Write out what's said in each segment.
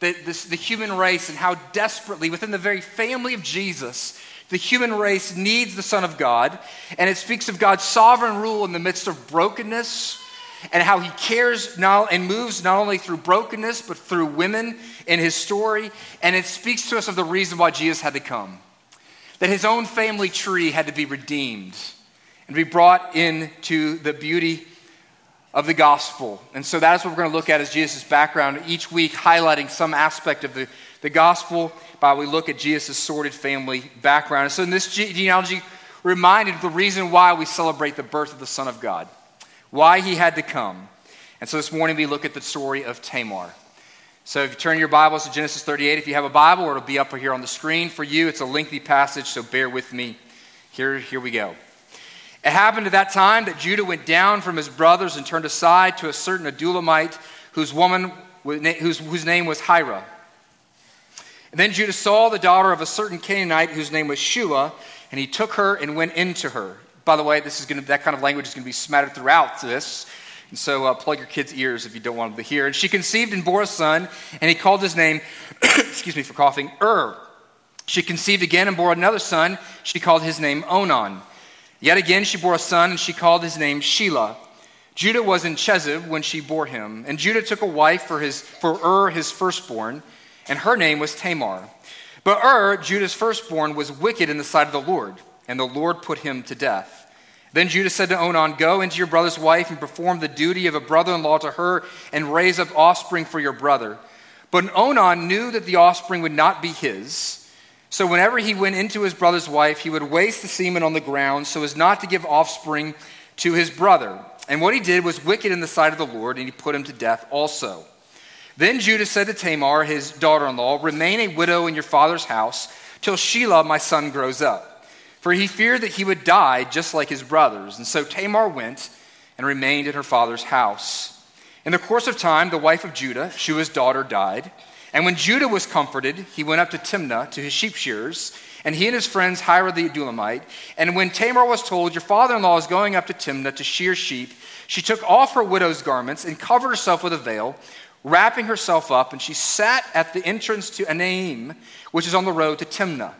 the human race and how desperately, within the very family of Jesus, the human race needs the Son of God. And it speaks of God's sovereign rule in the midst of brokenness, and how he cares now and moves not only through brokenness, but through women in his story. And it speaks to us of the reason why Jesus had to come. That his own family tree had to be redeemed and be brought into the beauty of the gospel. And so that's what we're going to look at as Jesus' background, each week highlighting some aspect of the gospel by we look at Jesus' sordid family background. And so in this genealogy, reminded of the reason why we celebrate the birth of the Son of God. Why he had to come. And so this morning we look at the story of Tamar. So if you turn your Bibles to Genesis 38, if you have a Bible, it'll be up here on the screen for you. It's a lengthy passage, so bear with me. Here we go. It happened at that time that Judah went down from his brothers and turned aside to a certain Adullamite whose name was Hira. And then Judah saw the daughter of a certain Canaanite whose name was Shua, and he took her and went into her. By the way, that kind of language is going to be smattered throughout this. And so plug your kids' ears if you don't want them to hear. And she conceived and bore a son, and he called his name, excuse me for coughing, Er. She conceived again and bore another son. She called his name Onan. Yet again she bore a son, and she called his name Shelah. Judah was in Chezib when she bore him. And Judah took a wife for Er, his firstborn, and her name was Tamar. But Er, Judah's firstborn, was wicked in the sight of the Lord, and the Lord put him to death. Then Judah said to Onan, "Go into your brother's wife and perform the duty of a brother-in-law to her and raise up offspring for your brother." But Onan knew that the offspring would not be his. So whenever he went into his brother's wife, he would waste the semen on the ground so as not to give offspring to his brother. And what he did was wicked in the sight of the Lord, and he put him to death also. Then Judah said to Tamar, his daughter-in-law, "Remain a widow in your father's house till Shelah, my son, grows up." For he feared that he would die just like his brothers. And so Tamar went and remained in her father's house. In the course of time, the wife of Judah, Shua's daughter, died. And when Judah was comforted, he went up to Timnah to his sheep shearers, and he and his friends Hira the Adullamite. And when Tamar was told, "Your father-in-law is going up to Timnah to shear sheep," she took off her widow's garments and covered herself with a veil, wrapping herself up, and she sat at the entrance to Enaim, which is on the road to Timnah.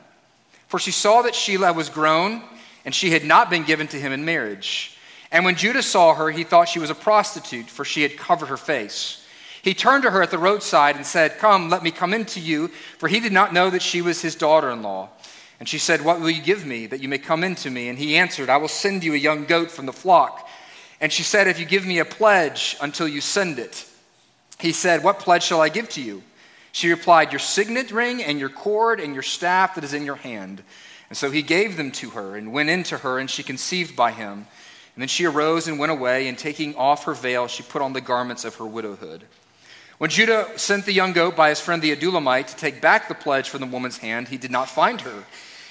For she saw that Shelah was grown, and she had not been given to him in marriage. And when Judah saw her, he thought she was a prostitute, for she had covered her face. He turned to her at the roadside and said, "Come, let me come into you," for he did not know that she was his daughter-in-law. And she said, "What will you give me that you may come into me?" And he answered, "I will send you a young goat from the flock." And she said, "If you give me a pledge until you send it." He said, "What pledge shall I give to you?" She replied, "Your signet ring and your cord and your staff that is in your hand." And so he gave them to her and went into her, and she conceived by him. And then she arose and went away, and taking off her veil, she put on the garments of her widowhood. When Judah sent the young goat by his friend the Adullamite to take back the pledge from the woman's hand, he did not find her.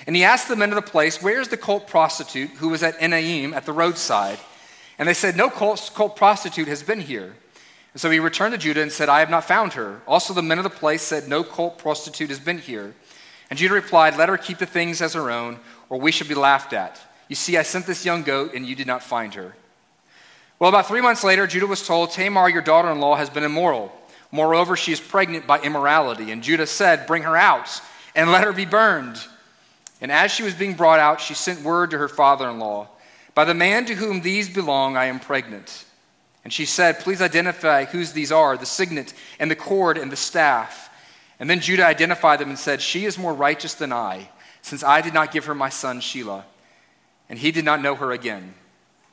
And he asked the men of the place, "Where is the cult prostitute who was at Enaim at the roadside?" And they said, "No cult prostitute has been here." And so he returned to Judah and said, "I have not found her." Also the men of the place said, "No cult prostitute has been here." And Judah replied, "Let her keep the things as her own, or we should be laughed at. You see, I sent this young goat, and you did not find her." Well, about 3 months later, Judah was told, "Tamar, your daughter-in-law, has been immoral. Moreover, she is pregnant by immorality." And Judah said, "Bring her out, and let her be burned." And as she was being brought out, she sent word to her father-in-law, "By the man to whom these belong, I am pregnant." And she said, "Please identify whose these are, the signet and the cord and the staff." And then Judah identified them and said, "She is more righteous than I, since I did not give her my son Shelah." And he did not know her again.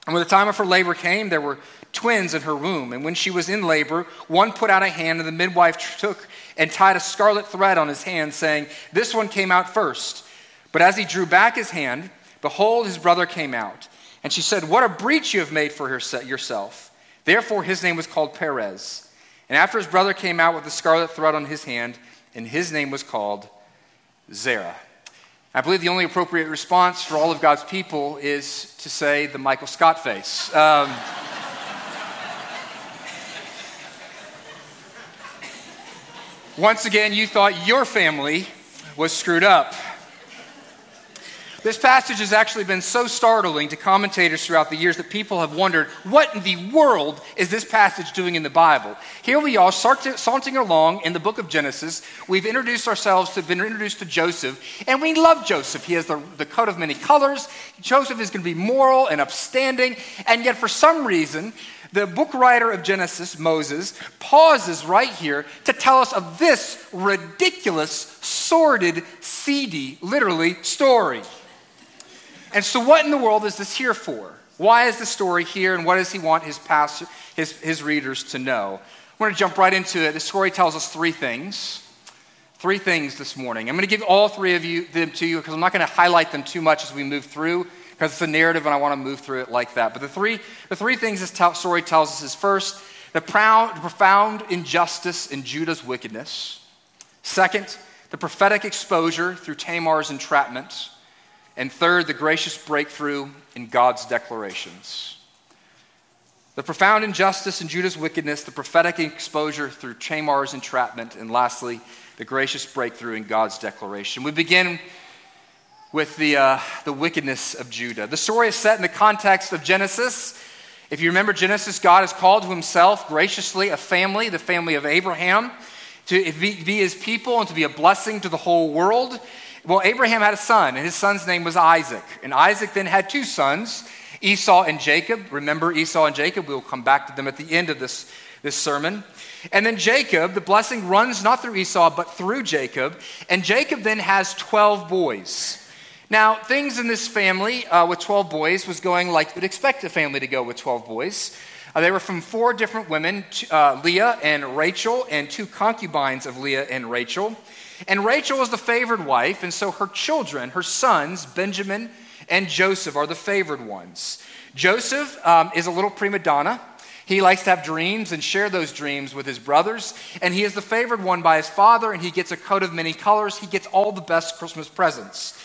And when the time of her labor came, there were twins in her womb. And when she was in labor, one put out a hand, and the midwife took and tied a scarlet thread on his hand, saying, "This one came out first." But as he drew back his hand, behold, his brother came out. And she said, "What a breach you have made for yourself." Therefore, his name was called Perez. And after his brother came out with the scarlet thread on his hand, and his name was called Zerah. I believe the only appropriate response for all of God's people is to say the Michael Scott face. Once again, you thought your family was screwed up. This passage has actually been so startling to commentators throughout the years that people have wondered, what in the world is this passage doing in the Bible? Here we are, sauntering along in the book of Genesis. We've been introduced to Joseph, and we love Joseph. He has the coat of many colors. Joseph is going to be moral and upstanding, and yet for some reason, the book writer of Genesis, Moses, pauses right here to tell us of this ridiculous, sordid, seedy, literally, story. And so what in the world is this here for? Why is the story here, and what does he want his readers to know? I'm going to jump right into it. The story tells us three things. Three things this morning. I'm going to give all three of them to you because I'm not going to highlight them too much as we move through, because it's a narrative and I want to move through it like that. But the three things this story tells us is, first, the profound injustice in Judah's wickedness. Second, the prophetic exposure through Tamar's entrapment. And third, the gracious breakthrough in God's declarations. The profound injustice in Judah's wickedness, the prophetic exposure through Tamar's entrapment, and lastly, the gracious breakthrough in God's declaration. We begin with the wickedness of Judah. The story is set in the context of Genesis. If you remember Genesis, God has called to himself graciously a family, the family of Abraham, to be his people and to be a blessing to the whole world. Well, Abraham had a son, and his son's name was Isaac. And Isaac then had two sons, Esau and Jacob. Remember Esau and Jacob, we'll come back to them at the end of this sermon. And then Jacob, the blessing runs not through Esau, but through Jacob. And Jacob then has 12 boys. Now, things in this family with 12 boys was going like you'd expect a family to go with 12 boys. They were from four different women, Leah and Rachel, and two concubines of Leah and Rachel. And Rachel was the favored wife, and so her children, her sons, Benjamin and Joseph, are the favored ones. Joseph is a little prima donna. He likes to have dreams and share those dreams with his brothers, and he is the favored one by his father, and he gets a coat of many colors. He gets all the best Christmas presents.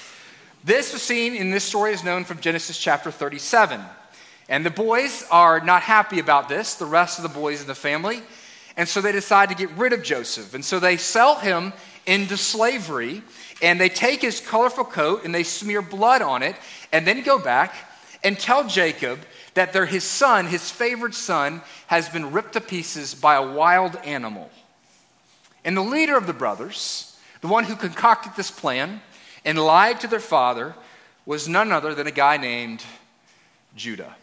This scene in this story is known from Genesis chapter 37. And the boys are not happy about this, the rest of the boys in the family. And so they decide to get rid of Joseph. And so they sell him into slavery. And they take his colorful coat and they smear blood on it. And then go back and tell Jacob that his son, his favored son, has been ripped to pieces by a wild animal. And the leader of the brothers, the one who concocted this plan and lied to their father, was none other than a guy named Judah.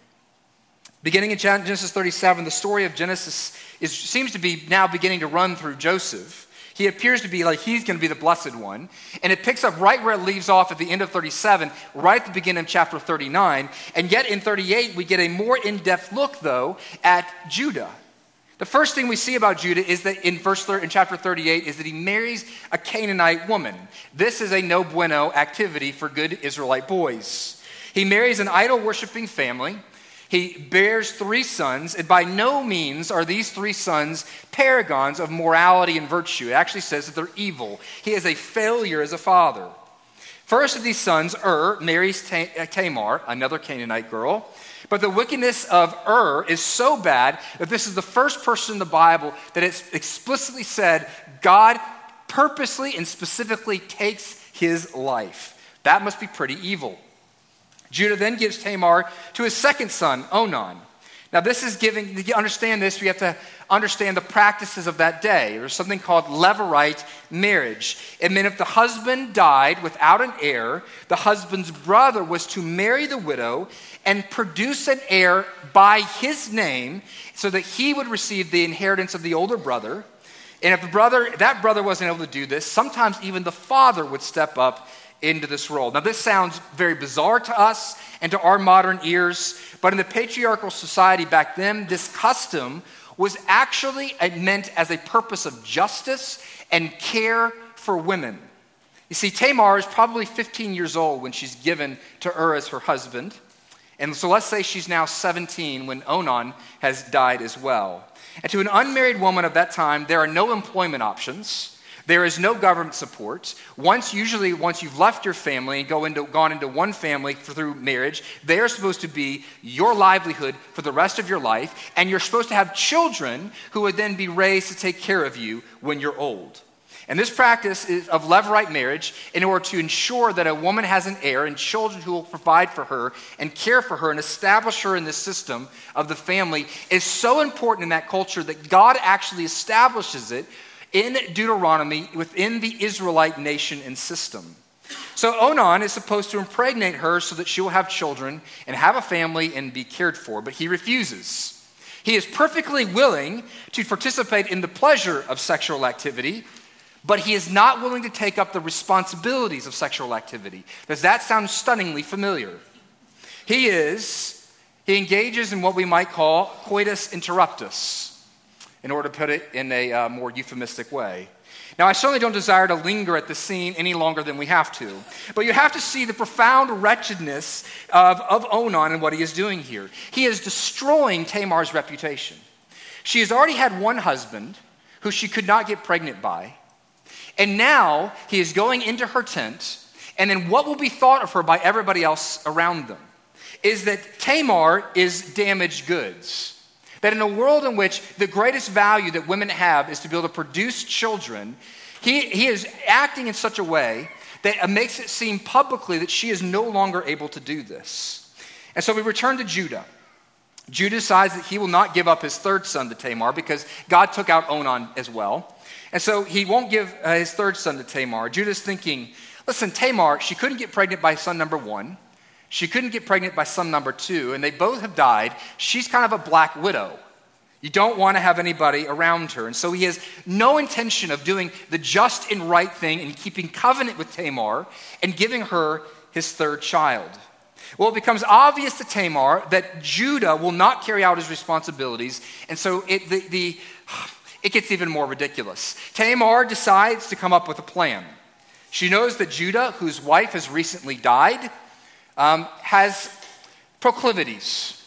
Beginning in Genesis 37, the story of Genesis seems to be now beginning to run through Joseph. He appears to be like he's going to be the blessed one. And it picks up right where it leaves off at the end of 37, right at the beginning of chapter 39. And yet in 38, we get a more in-depth look, though, at Judah. The first thing we see about Judah is that in chapter 38 is that he marries a Canaanite woman. This is a no bueno activity for good Israelite boys. He marries an idol-worshiping family. He bears three sons, and by no means are these three sons paragons of morality and virtue. It actually says that they're evil. He is a failure as a father. First of these sons, marries Tamar, another Canaanite girl. But the wickedness of Er is so bad that this is the first person in the Bible that it's explicitly said God purposely and specifically takes his life. That must be pretty evil. Judah then gives Tamar to his second son, Onan. Now this is to understand this, we have to understand the practices of that day. There's something called Levirate marriage. It meant if the husband died without an heir, the husband's brother was to marry the widow and produce an heir by his name so that he would receive the inheritance of the older brother. And if that brother wasn't able to do this, sometimes even the father would step up into this role. Now, this sounds very bizarre to us and to our modern ears, but in the patriarchal society back then, this custom was actually meant as a purpose of justice and care for women. You see, Tamar is probably 15 years old when she's given to Er as her husband, and so let's say she's now 17 when Onan has died as well. And to an unmarried woman of that time, there are no employment options. There is no government support. Once you've left your family and gone into one family through marriage, they are supposed to be your livelihood for the rest of your life, and you're supposed to have children who would then be raised to take care of you when you're old. And this practice is of levirate marriage in order to ensure that a woman has an heir and children who will provide for her and care for her and establish her in the system of the family is so important in that culture that God actually establishes it in Deuteronomy within the Israelite nation and system. So Onan is supposed to impregnate her so that she will have children and have a family and be cared for, but he refuses. He is perfectly willing to participate in the pleasure of sexual activity, but he is not willing to take up the responsibilities of sexual activity. Does that sound stunningly familiar? He engages in what we might call coitus interruptus, in order to put it in a more euphemistic way. Now, I certainly don't desire to linger at the scene any longer than we have to, but you have to see the profound wretchedness of Onan and what he is doing here. He is destroying Tamar's reputation. She has already had one husband who she could not get pregnant by, and now he is going into her tent, and then what will be thought of her by everybody else around them is that Tamar is damaged goods. That in a world in which the greatest value that women have is to be able to produce children, he is acting in such a way that it makes it seem publicly that she is no longer able to do this. And so we return to Judah. Judah decides that he will not give up his third son to Tamar because God took out Onan as well. And so he won't give his third son to Tamar. Judah's thinking, listen, Tamar, she couldn't get pregnant by son number one. She couldn't get pregnant by son number two, and they both have died. She's kind of a black widow. You don't want to have anybody around her. And so he has no intention of doing the just and right thing and keeping covenant with Tamar and giving her his third child. Well, it becomes obvious to Tamar that Judah will not carry out his responsibilities, and so it gets even more ridiculous. Tamar decides to come up with a plan. She knows that Judah, whose wife has recently died, has proclivities,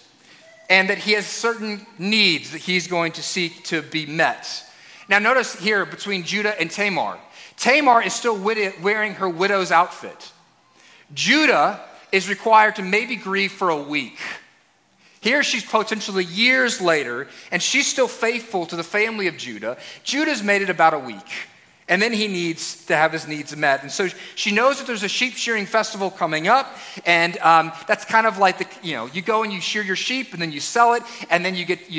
and that he has certain needs that he's going to seek to be met. Now notice here between Judah and Tamar, Tamar is still wearing her widow's outfit. Judah is required to maybe grieve for a week. Here she's potentially years later, and she's still faithful to the family of Judah. Judah's made it about a week. And then he needs to have his needs met. And so she knows that there's a sheep shearing festival coming up. And that's kind of like, you go and you shear your sheep and then you sell it. And then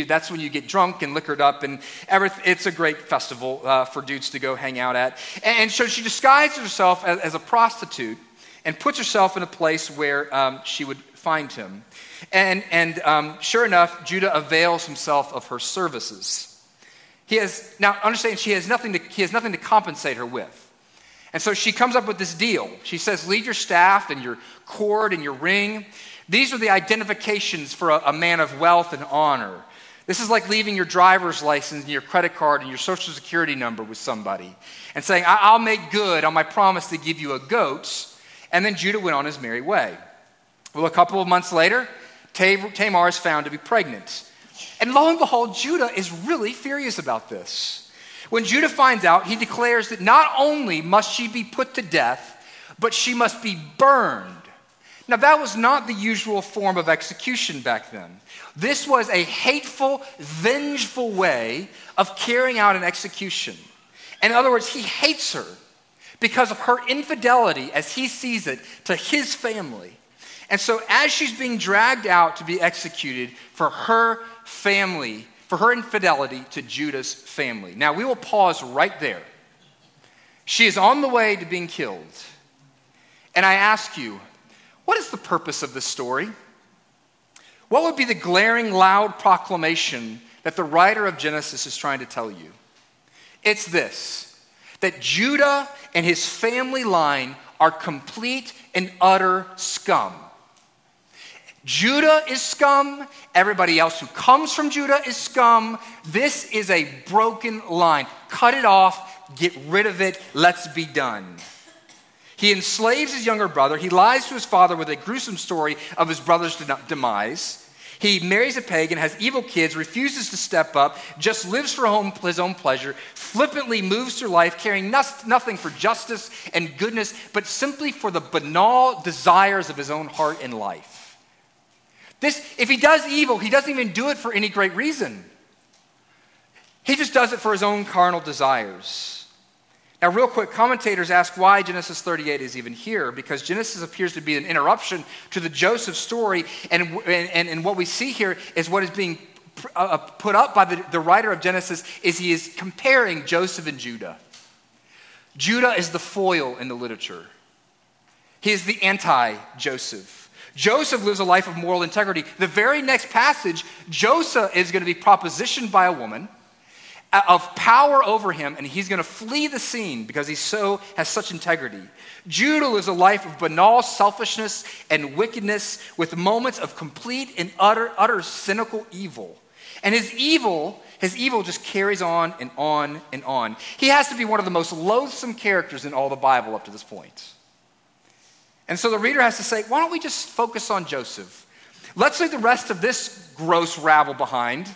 that's when you get drunk and liquored up. And it's a great festival for dudes to go hang out at. And so she disguises herself as a prostitute and puts herself in a place where she would find him. And sure enough, Judah avails himself of her services. He has nothing to compensate her with. And so she comes up with this deal. She says, leave your staff and your cord and your ring. These are the identifications for a man of wealth and honor. This is like leaving your driver's license and your credit card and your social security number with somebody and saying, I'll make good on my promise to give you a goat. And then Judah went on his merry way. Well, a couple of months later, Tamar is found to be pregnant. And lo and behold, Judah is really furious about this. When Judah finds out, he declares that not only must she be put to death, but she must be burned. Now, that was not the usual form of execution back then. This was a hateful, vengeful way of carrying out an execution. In other words, he hates her because of her infidelity, as he sees it, to his family. And so as she's being dragged out to be executed for her family, for her infidelity to Judah's family. Now, we will pause right there. She is on the way to being killed. And I ask you, what is the purpose of this story? What would be the glaring, loud proclamation that the writer of Genesis is trying to tell you? It's this, that Judah and his family line are complete and utter scum. Judah is scum. Everybody else who comes from Judah is scum. This is a broken line. Cut it off. Get rid of it. Let's be done. He enslaves his younger brother. He lies to his father with a gruesome story of his brother's demise. He marries a pagan, has evil kids, refuses to step up, just lives for his own pleasure, flippantly moves through life, caring nothing for justice and goodness, but simply for the banal desires of his own heart and life. If he does evil, he doesn't even do it for any great reason. He just does it for his own carnal desires. Now, real quick, commentators ask why Genesis 38 is even here, because Genesis appears to be an interruption to the Joseph story, and what we see here is what is being put up by the writer of Genesis is he is comparing Joseph and Judah. Judah is the foil in the literature. He is the anti-Joseph. Joseph lives a life of moral integrity. The very next passage, Joseph is going to be propositioned by a woman of power over him, and he's going to flee the scene because he has such integrity. Judah lives a life of banal selfishness and wickedness with moments of complete and utter cynical evil. And his evil just carries on and on and on. He has to be one of the most loathsome characters in all the Bible up to this point. And so the reader has to say, why don't we just focus on Joseph? Let's leave the rest of this gross rabble behind,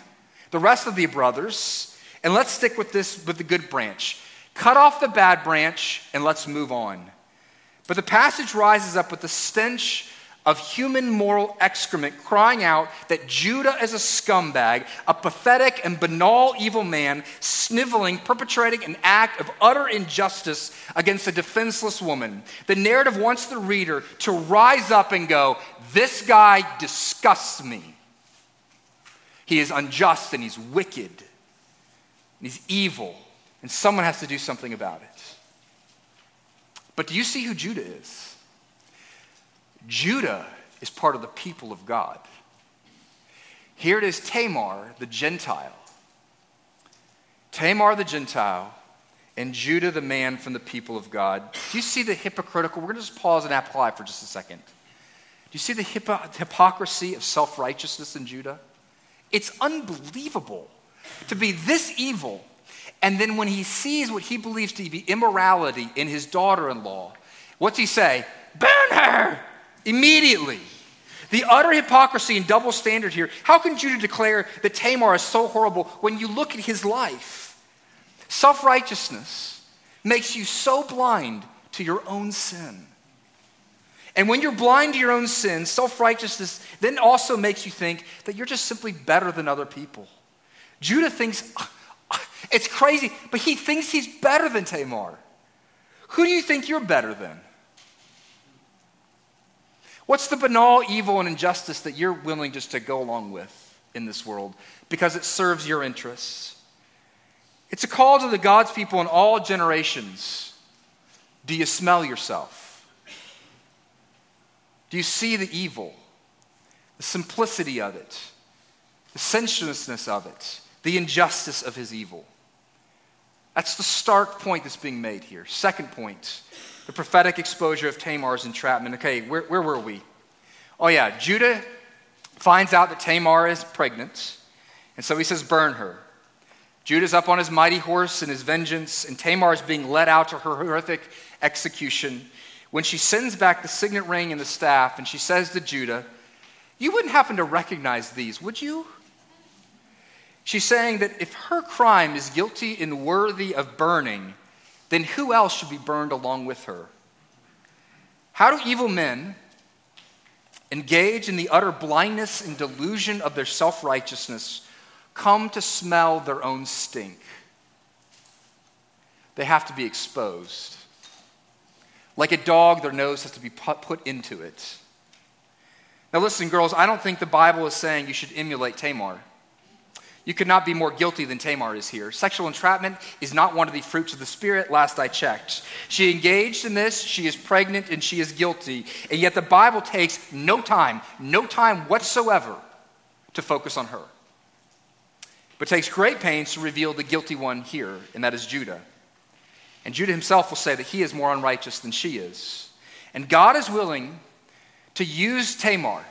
the rest of the brothers, and let's stick with the good branch. Cut off the bad branch and let's move on. But the passage rises up with the stench of human moral excrement, crying out that Judah is a scumbag, a pathetic and banal evil man, sniveling, perpetrating an act of utter injustice against a defenseless woman. The narrative wants the reader to rise up and go, this guy disgusts me. He is unjust and he's wicked. He's evil, and someone has to do something about it. But do you see who Judah is? Judah is part of the people of God. Here it is, Tamar, the Gentile. Tamar, the Gentile, and Judah, the man from the people of God. Do you see the hypocritical? We're going to just pause and apply for just a second. Do you see the hypocrisy of self-righteousness in Judah? It's unbelievable to be this evil, and then when he sees what he believes to be immorality in his daughter-in-law, what's he say? Burn her! Immediately. The utter hypocrisy and double standard here. How can Judah declare that Tamar is so horrible when you look at his life? Self-righteousness makes you so blind to your own sin. And when you're blind to your own sin, self-righteousness then also makes you think that you're just simply better than other people. Judah thinks, it's crazy, but he thinks he's better than Tamar. Who do you think you're better than? What's the banal evil and injustice that you're willing just to go along with in this world because it serves your interests? It's a call to the God's people in all generations. Do you smell yourself? Do you see the evil, the simplicity of it, the sensuousness of it, the injustice of his evil? That's the stark point that's being made here. Second point, the prophetic exposure of Tamar's entrapment. Okay, where were we? Oh yeah, Judah finds out that Tamar is pregnant, and so he says, burn her. Judah's up on his mighty horse in his vengeance, and Tamar is being led out to her horrific execution when she sends back the signet ring and the staff, and she says to Judah, you wouldn't happen to recognize these, would you? She's saying that if her crime is guilty and worthy of burning, then who else should be burned along with her? How do evil men engage in the utter blindness and delusion of their self-righteousness come to smell their own stink? They have to be exposed. Like a dog, their nose has to be put into it. Now listen, girls, I don't think the Bible is saying you should emulate Tamar. You could not be more guilty than Tamar is here. Sexual entrapment is not one of the fruits of the Spirit, last I checked. She engaged in this, she is pregnant, and she is guilty. And yet the Bible takes no time whatsoever to focus on her. But takes great pains to reveal the guilty one here, and that is Judah. And Judah himself will say that he is more unrighteous than she is. And God is willing to use Tamar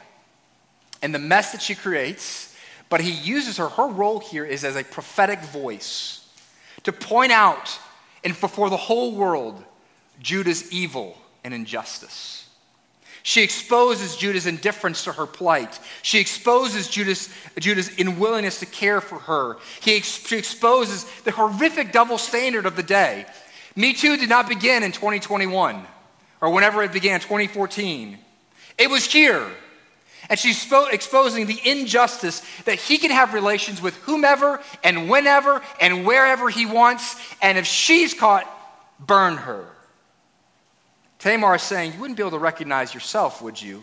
and the mess that she creates, but he uses her. Her role here is as a prophetic voice to point out and before the whole world Judah's evil and injustice. She exposes Judah's indifference to her plight. She exposes Judah's unwillingness to care for her. She exposes the horrific double standard of the day. Me Too did not begin in 2021 or whenever it began, 2014. It was here. And she's exposing the injustice that he can have relations with whomever and whenever and wherever he wants. And if she's caught burn her. Tamar is saying, you wouldn't be able to recognize yourself, would you?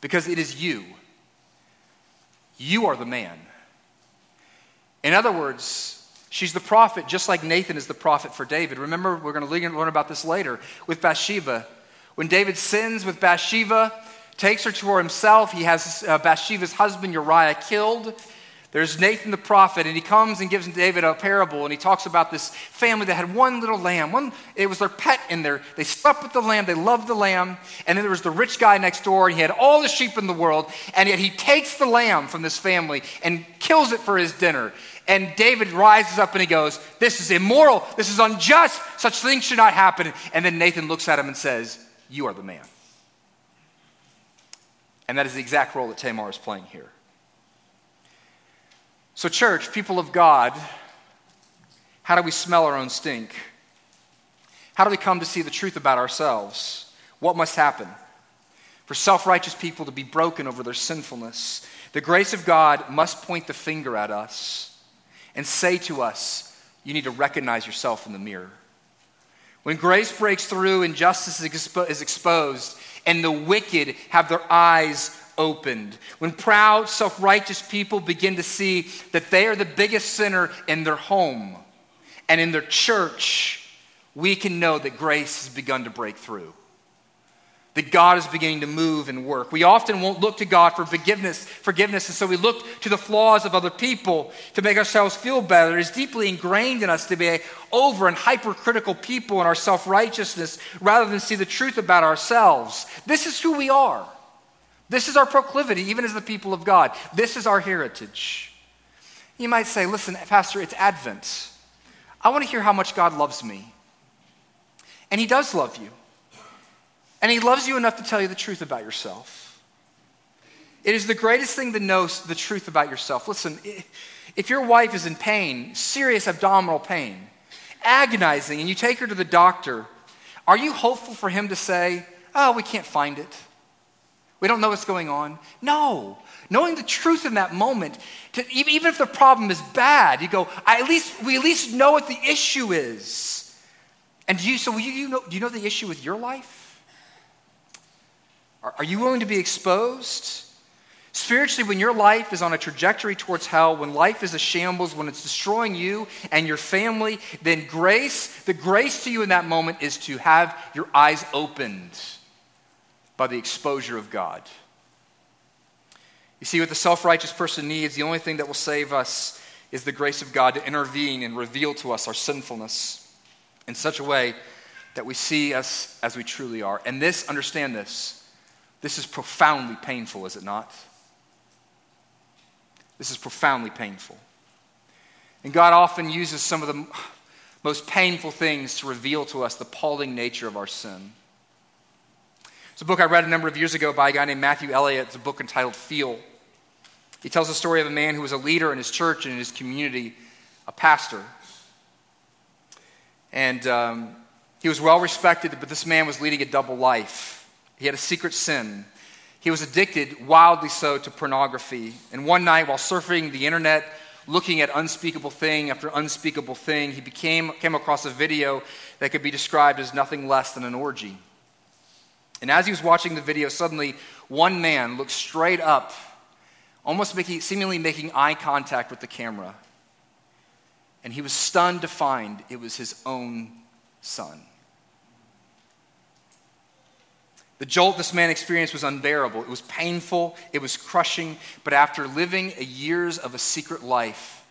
Because it is you. You are the man. In other words, she's the prophet, just like Nathan is the prophet for David. Remember, we're going to learn about this later with Bathsheba. When David sins with Bathsheba, takes her to himself, he has Bathsheba's husband Uriah killed. There's Nathan the prophet, and he comes and gives David a parable, and he talks about this family that had one little lamb. It was their pet, and they slept with the lamb. They loved the lamb. And then there was the rich guy next door, and he had all the sheep in the world, and yet he takes the lamb from this family and kills it for his dinner. And David rises up and he goes, this is immoral. This is unjust. Such things should not happen. And then Nathan looks at him and says, you are the man. And that is the exact role that Tamar is playing here. So church, people of God, how do we smell our own stink? How do we come to see the truth about ourselves? What must happen for self-righteous people to be broken over their sinfulness? The grace of God must point the finger at us and say to us, you need to recognize yourself in the mirror. When grace breaks through, injustice is exposed, and the wicked have their eyes opened. When proud, self-righteous people begin to see that they are the biggest sinner in their home and in their church, we can know that grace has begun to break through, that God is beginning to move and work. We often won't look to God for forgiveness, and so we look to the flaws of other people to make ourselves feel better. It is deeply ingrained in us to be over and hypercritical people in our self-righteousness rather than see the truth about ourselves. This is who we are. This is our proclivity, even as the people of God. This is our heritage. You might say, listen, Pastor, it's Advent. I want to hear how much God loves me. And he does love you. And he loves you enough to tell you the truth about yourself. It is the greatest thing to know the truth about yourself. Listen, if your wife is in pain, serious abdominal pain, agonizing, and you take her to the doctor, are you hopeful for him to say, oh, we can't find it? We don't know what's going on. No. Knowing the truth in that moment, even if the problem is bad, you go, we at least know what the issue is. And do you know the issue with your life? Are you willing to be exposed? Spiritually, when your life is on a trajectory towards hell, when life is a shambles, when it's destroying you and your family, then grace, the grace to you in that moment is to have your eyes opened by the exposure of God. You see, what the self-righteous person needs, the only thing that will save us is the grace of God to intervene and reveal to us our sinfulness in such a way that we see us as we truly are. And this, understand this, this is profoundly painful, is it not? This is profoundly painful. And God often uses some of the most painful things to reveal to us the appalling nature of our sin. It's a book I read a number of years ago by a guy named Matthew Elliott. It's a book entitled Feel. He tells the story of a man who was a leader in his church and in his community, a pastor. And he was well respected, but this man was leading a double life. He had a secret sin. He was addicted, wildly so, to pornography. And one night while surfing the internet, looking at unspeakable thing after unspeakable thing, he came across a video that could be described as nothing less than an orgy. And as he was watching the video, suddenly one man looked straight up, almost seemingly making eye contact with the camera. And he was stunned to find it was his own son. The jolt this man experienced was unbearable. It was painful, it was crushing, but after living years of a secret life,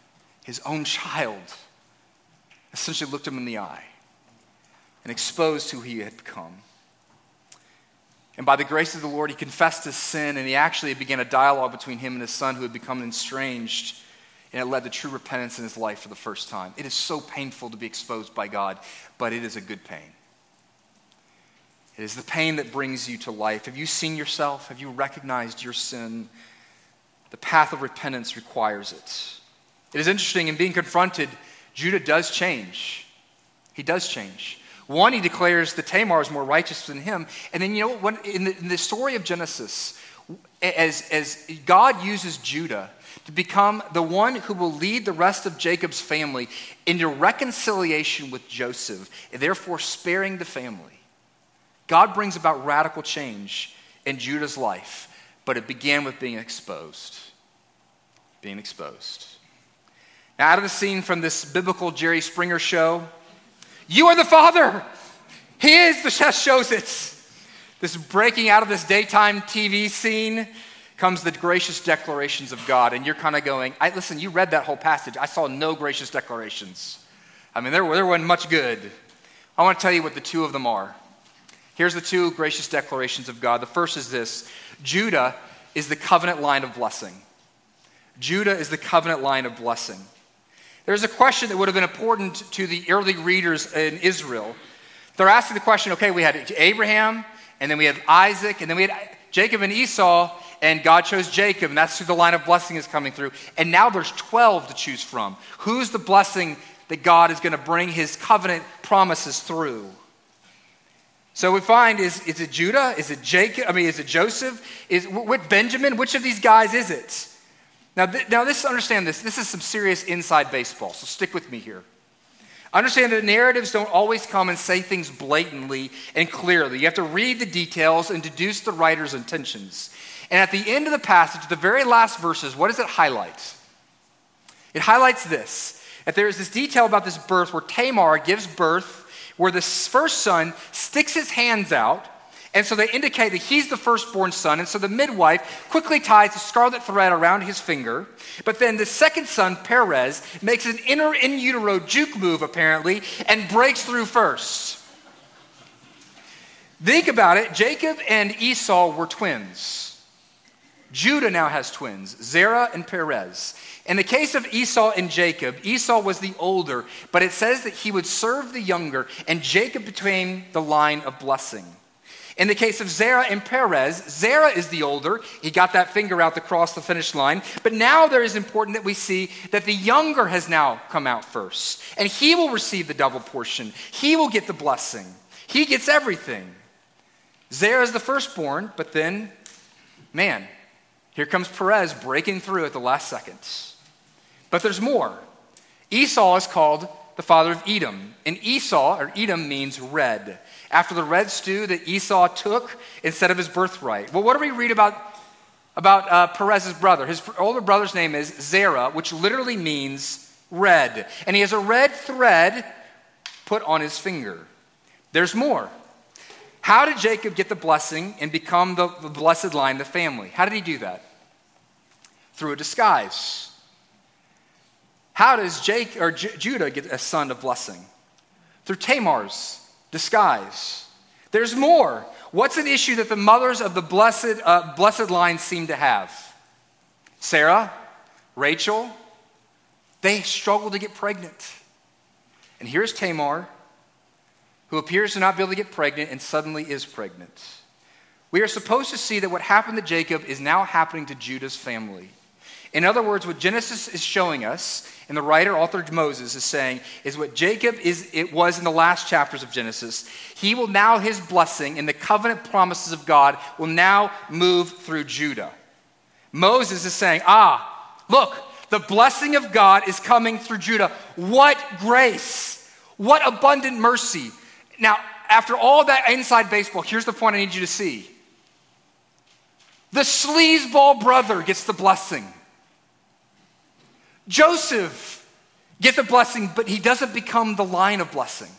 his own child essentially looked him in the eye and exposed who he had become. And by the grace of the Lord, he confessed his sin, and he actually began a dialogue between him and his son who had become estranged, and it led to true repentance in his life for the first time. It is so painful to be exposed by God, but it is a good pain. It is the pain that brings you to life. Have you seen yourself? Have you recognized your sin? The path of repentance requires it. It is interesting, in being confronted, Judah does change. He does change. One, he declares that Tamar is more righteous than him. And then, you know, in the story of Genesis, as God uses Judah to become the one who will lead the rest of Jacob's family into reconciliation with Joseph, and therefore sparing the family. God brings about radical change in Judah's life, but it began with being exposed. Being exposed. Now, out of the scene from this biblical Jerry Springer show, you are the father. He is the chef shows it. This breaking out of this daytime TV scene comes the gracious declarations of God. And you're kind of going, listen, you read that whole passage. I saw no gracious declarations. I mean, there wasn't much good. I want to tell you what the two of them are. Here's the two gracious declarations of God. The first is this. Judah is the covenant line of blessing. Judah is the covenant line of blessing. There's a question that would have been important to the early readers in Israel. They're asking the question, okay, we had Abraham, and then we had Isaac, and then we had Jacob and Esau, and God chose Jacob, and that's who the line of blessing is coming through. And now there's 12 to choose from. Who's the blessing that God is going to bring his covenant promises through? So we find, is it Judah? Is it Jacob? I mean, is it Joseph? What Benjamin? Which of these guys is it? Now this, understand this. This is some serious inside baseball, so stick with me here. Understand that narratives don't always come and say things blatantly and clearly. You have to read the details and deduce the writer's intentions. And at the end of the passage, the very last verses, what does it highlight? It highlights this, that there is this detail about this birth where Tamar gives birth, where the first son sticks his hands out, and so they indicate that he's the firstborn son, and so the midwife quickly ties a scarlet thread around his finger. But then the second son, Perez, makes an inner in utero juke move, apparently, and breaks through first. Think about it. Jacob and Esau were twins. Judah now has twins, Zerah and Perez. In the case of Esau and Jacob, Esau was the older, but it says that he would serve the younger, and Jacob became the line of blessing. In the case of Zerah and Perez, Zerah is the older. He got that finger out to cross the finish line. But now there is important that we see that the younger has now come out first. And he will receive the double portion. He will get the blessing. He gets everything. Zerah is the firstborn, but then, man, here comes Perez breaking through at the last second. But there's more. Esau is called the father of Edom. And Esau, or Edom, means red. After the red stew that Esau took instead of his birthright. Well, what do we read about Perez's brother? His older brother's name is Zerah, which literally means red. And he has a red thread put on his finger. There's more. How did Jacob get the blessing and become the blessed line, the family? How did he do that? Through a disguise. How does Judah get a son of blessing? Through Tamar's disguise. There's more. What's an issue that the mothers of the blessed line seem to have? Sarah, Rachel, they struggle to get pregnant. And here's Tamar, who appears to not be able to get pregnant and suddenly is pregnant. We are supposed to see that what happened to Jacob is now happening to Judah's family. In other words, what Genesis is showing us, and the writer, author Moses, is saying, is what Jacob was in the last chapters of Genesis. He will now, his blessing and the covenant promises of God will now move through Judah. Moses is saying, look, the blessing of God is coming through Judah. What grace! What abundant mercy! Now, after all that inside baseball, here's the point I need you to see. The sleazeball brother gets the blessing. Joseph gets a blessing, but he doesn't become the line of blessing.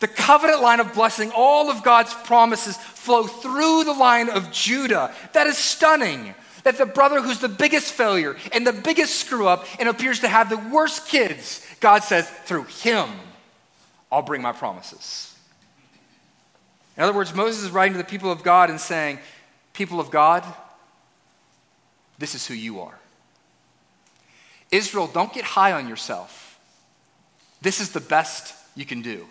The covenant line of blessing, all of God's promises flow through the line of Judah. That is stunning. That the brother who's the biggest failure and the biggest screw up and appears to have the worst kids, God says, through him, I'll bring my promises. In other words, Moses is writing to the people of God and saying, people of God, this is who you are. Israel, don't get high on yourself. This is the best you can do.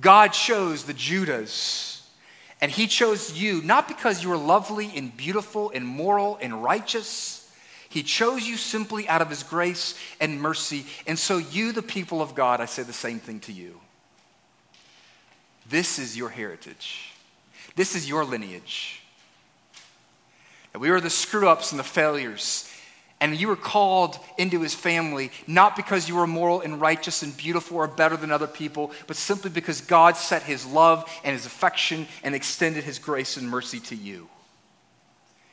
God chose the Judahs, and he chose you not because you were lovely and beautiful and moral and righteous. He chose you simply out of his grace and mercy. And so you, the people of God, I say the same thing to you. This is your heritage. This is your lineage. that we were the screw-ups and the failures. And you were called into his family, not because you were moral and righteous and beautiful or better than other people, but simply because God set his love and his affection and extended his grace and mercy to you.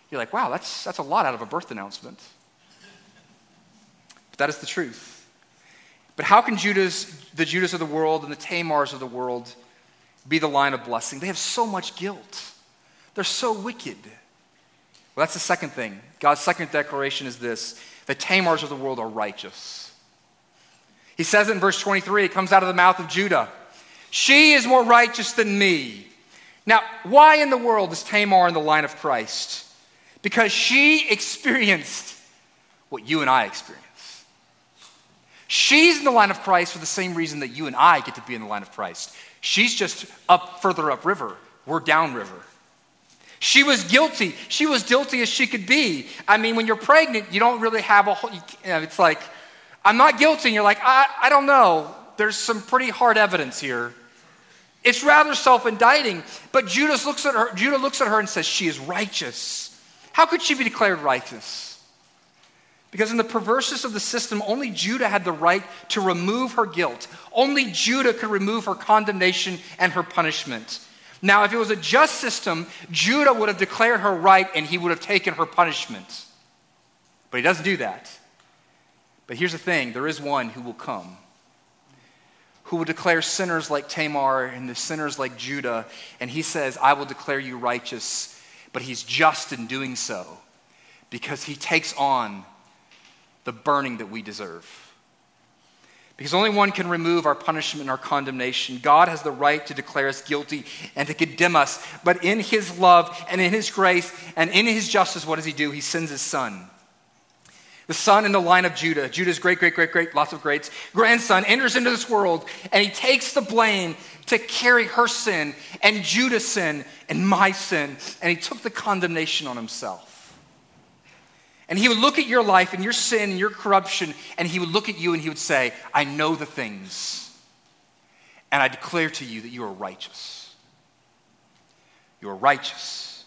You're like, wow, that's a lot out of a birth announcement. But that is the truth. But how can the Judas of the world and the Tamars of the world be the line of blessing? They have so much guilt. They're so wicked. Well, that's the second thing. God's second declaration is this: the Tamars of the world are righteous. He says it in verse 23, it comes out of the mouth of Judah. She is more righteous than me. Now, why in the world is Tamar in the line of Christ? Because she experienced what you and I experience. She's in the line of Christ for the same reason that you and I get to be in the line of Christ. She's just further upriver. We're downriver. She was guilty. She was guilty as she could be. I mean, when you're pregnant, you don't really have a whole, it's like, I'm not guilty. And you're like, I don't know. There's some pretty hard evidence here. It's rather self-indicting. But Judah looks at her and says, she is righteous. How could she be declared righteous? Because in the perverseness of the system, only Judah had the right to remove her guilt. Only Judah could remove her condemnation and her punishment. Now, if it was a just system, Judah would have declared her right and he would have taken her punishment. But he doesn't do that. But here's the thing, there is one who will come, who will declare sinners like Tamar and the sinners like Judah, and he says, I will declare you righteous, but he's just in doing so because he takes on the burning that we deserve. Because only one can remove our punishment and our condemnation. God has the right to declare us guilty and to condemn us. But in his love and in his grace and in his justice, what does he do? He sends his son. The son in the line of Judah, Judah's grandson, enters into this world and he takes the blame to carry her sin and Judah's sin and my sin. And he took the condemnation on himself. And he would look at your life and your sin and your corruption, and he would look at you and he would say, I know the things, and I declare to you that you are righteous. You are righteous.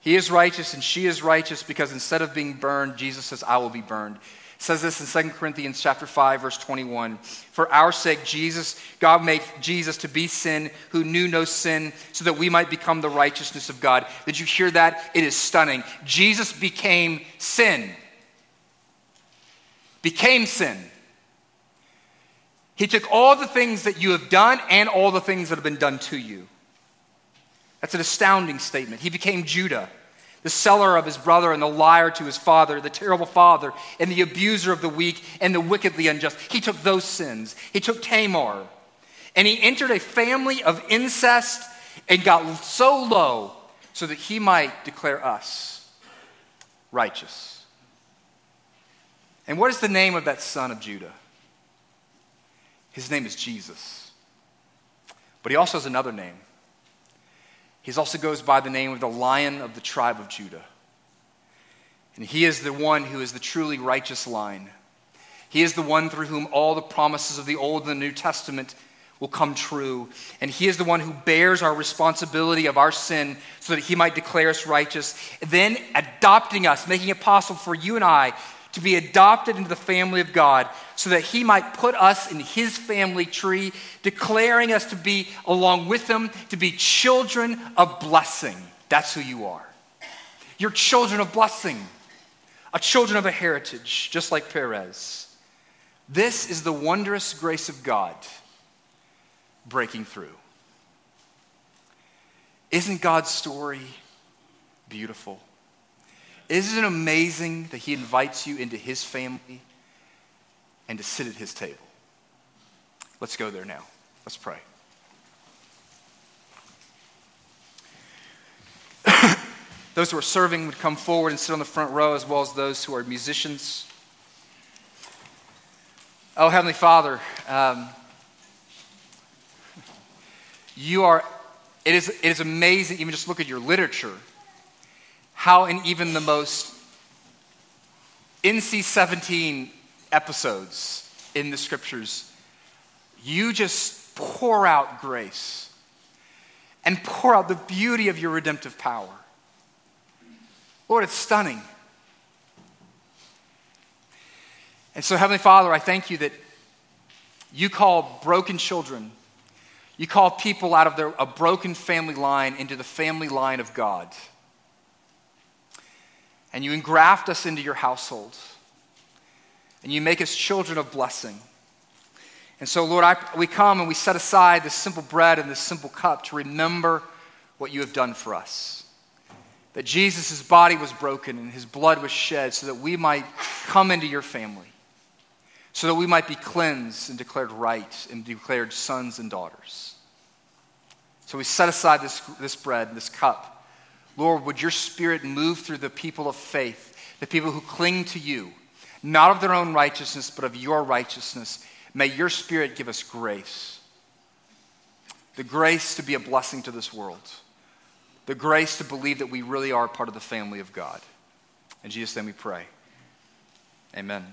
He is righteous and she is righteous because instead of being burned, Jesus says, I will be burned. It says this in 2 Corinthians chapter 5, verse 21. For our sake, God made Jesus to be sin who knew no sin so that we might become the righteousness of God. Did you hear that? It is stunning. Jesus became sin. Became sin. He took all the things that you have done and all the things that have been done to you. That's an astounding statement. He became Judah, the seller of his brother and the liar to his father, the terrible father and the abuser of the weak and the wickedly unjust. He took those sins. He took Tamar and he entered a family of incest and got so low so that he might declare us righteous. And what is the name of that son of Judah? His name is Jesus. But he also has another name. He also goes by the name of the Lion of the Tribe of Judah. And he is the one who is the truly righteous line. He is the one through whom all the promises of the Old and the New Testament will come true. And he is the one who bears our responsibility of our sin so that he might declare us righteous, then adopting us, making it possible for you and I to be adopted into the family of God so that he might put us in his family tree, declaring us to be, along with him, to be children of blessing. That's who you are. You're children of blessing, a children of a heritage, just like Perez. This is the wondrous grace of God breaking through. Isn't God's story beautiful? Isn't it amazing that he invites you into his family and to sit at his table? Let's go there now. Let's pray. Those who are serving would come forward and sit on the front row, as well as those who are musicians. Oh, Heavenly Father, you are, it is amazing, even just look at your literature, how in even the most NC-17 episodes in the scriptures, you just pour out grace and pour out the beauty of your redemptive power. Lord, it's stunning. And so, Heavenly Father, I thank you that you call broken children, you call people out of a broken family line into the family line of God. And you engraft us into your household. And you make us children of blessing. And so, Lord, we come and we set aside this simple bread and this simple cup to remember what you have done for us. That Jesus' body was broken and his blood was shed so that we might come into your family. So that we might be cleansed and declared right and declared sons and daughters. So we set aside this bread and this cup. Lord, would your Spirit move through the people of faith, the people who cling to you, not of their own righteousness, but of your righteousness. May your Spirit give us grace. The grace to be a blessing to this world. The grace to believe that we really are part of the family of God. In Jesus' name we pray. Amen.